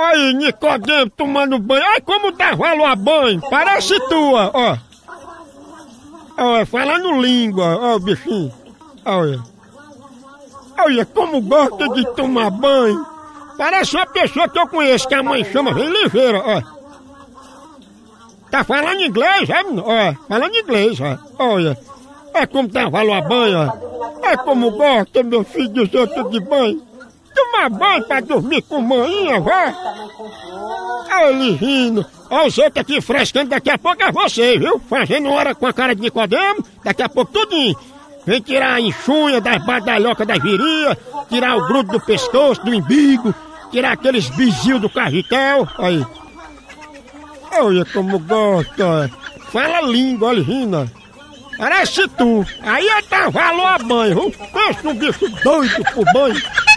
Aí, Nicodemo tomando banho. Ai, como dá valor a banho. Parece tua, ó. Olha, falando língua, ó o bichinho. Olha. Olha, como gosta de tomar banho. Parece uma pessoa que eu conheço, que a mãe chama Ligeira, ó. Tá falando inglês, ó. Falando inglês, ó. Olha. É como dá valor a banho, ó. É como gosta, meu filho, dos outros de banho. Tomar banho pra dormir com maninha, vá. Olha ele rindo. Olha os outros aqui frescando, daqui a pouco é você, viu? Fazendo hora com a cara de Nicodemo, daqui a pouco tudinho. Vem tirar a enxunha das badalhocas da viria, tirar o bruto do pescoço, do imbigo, tirar aqueles bizios do carretel, aí. Olha como gosta. Fala língua, olha rindo. Parece tu. Aí é dar valor a banho, viu? Pensa num bicho doido pro banho.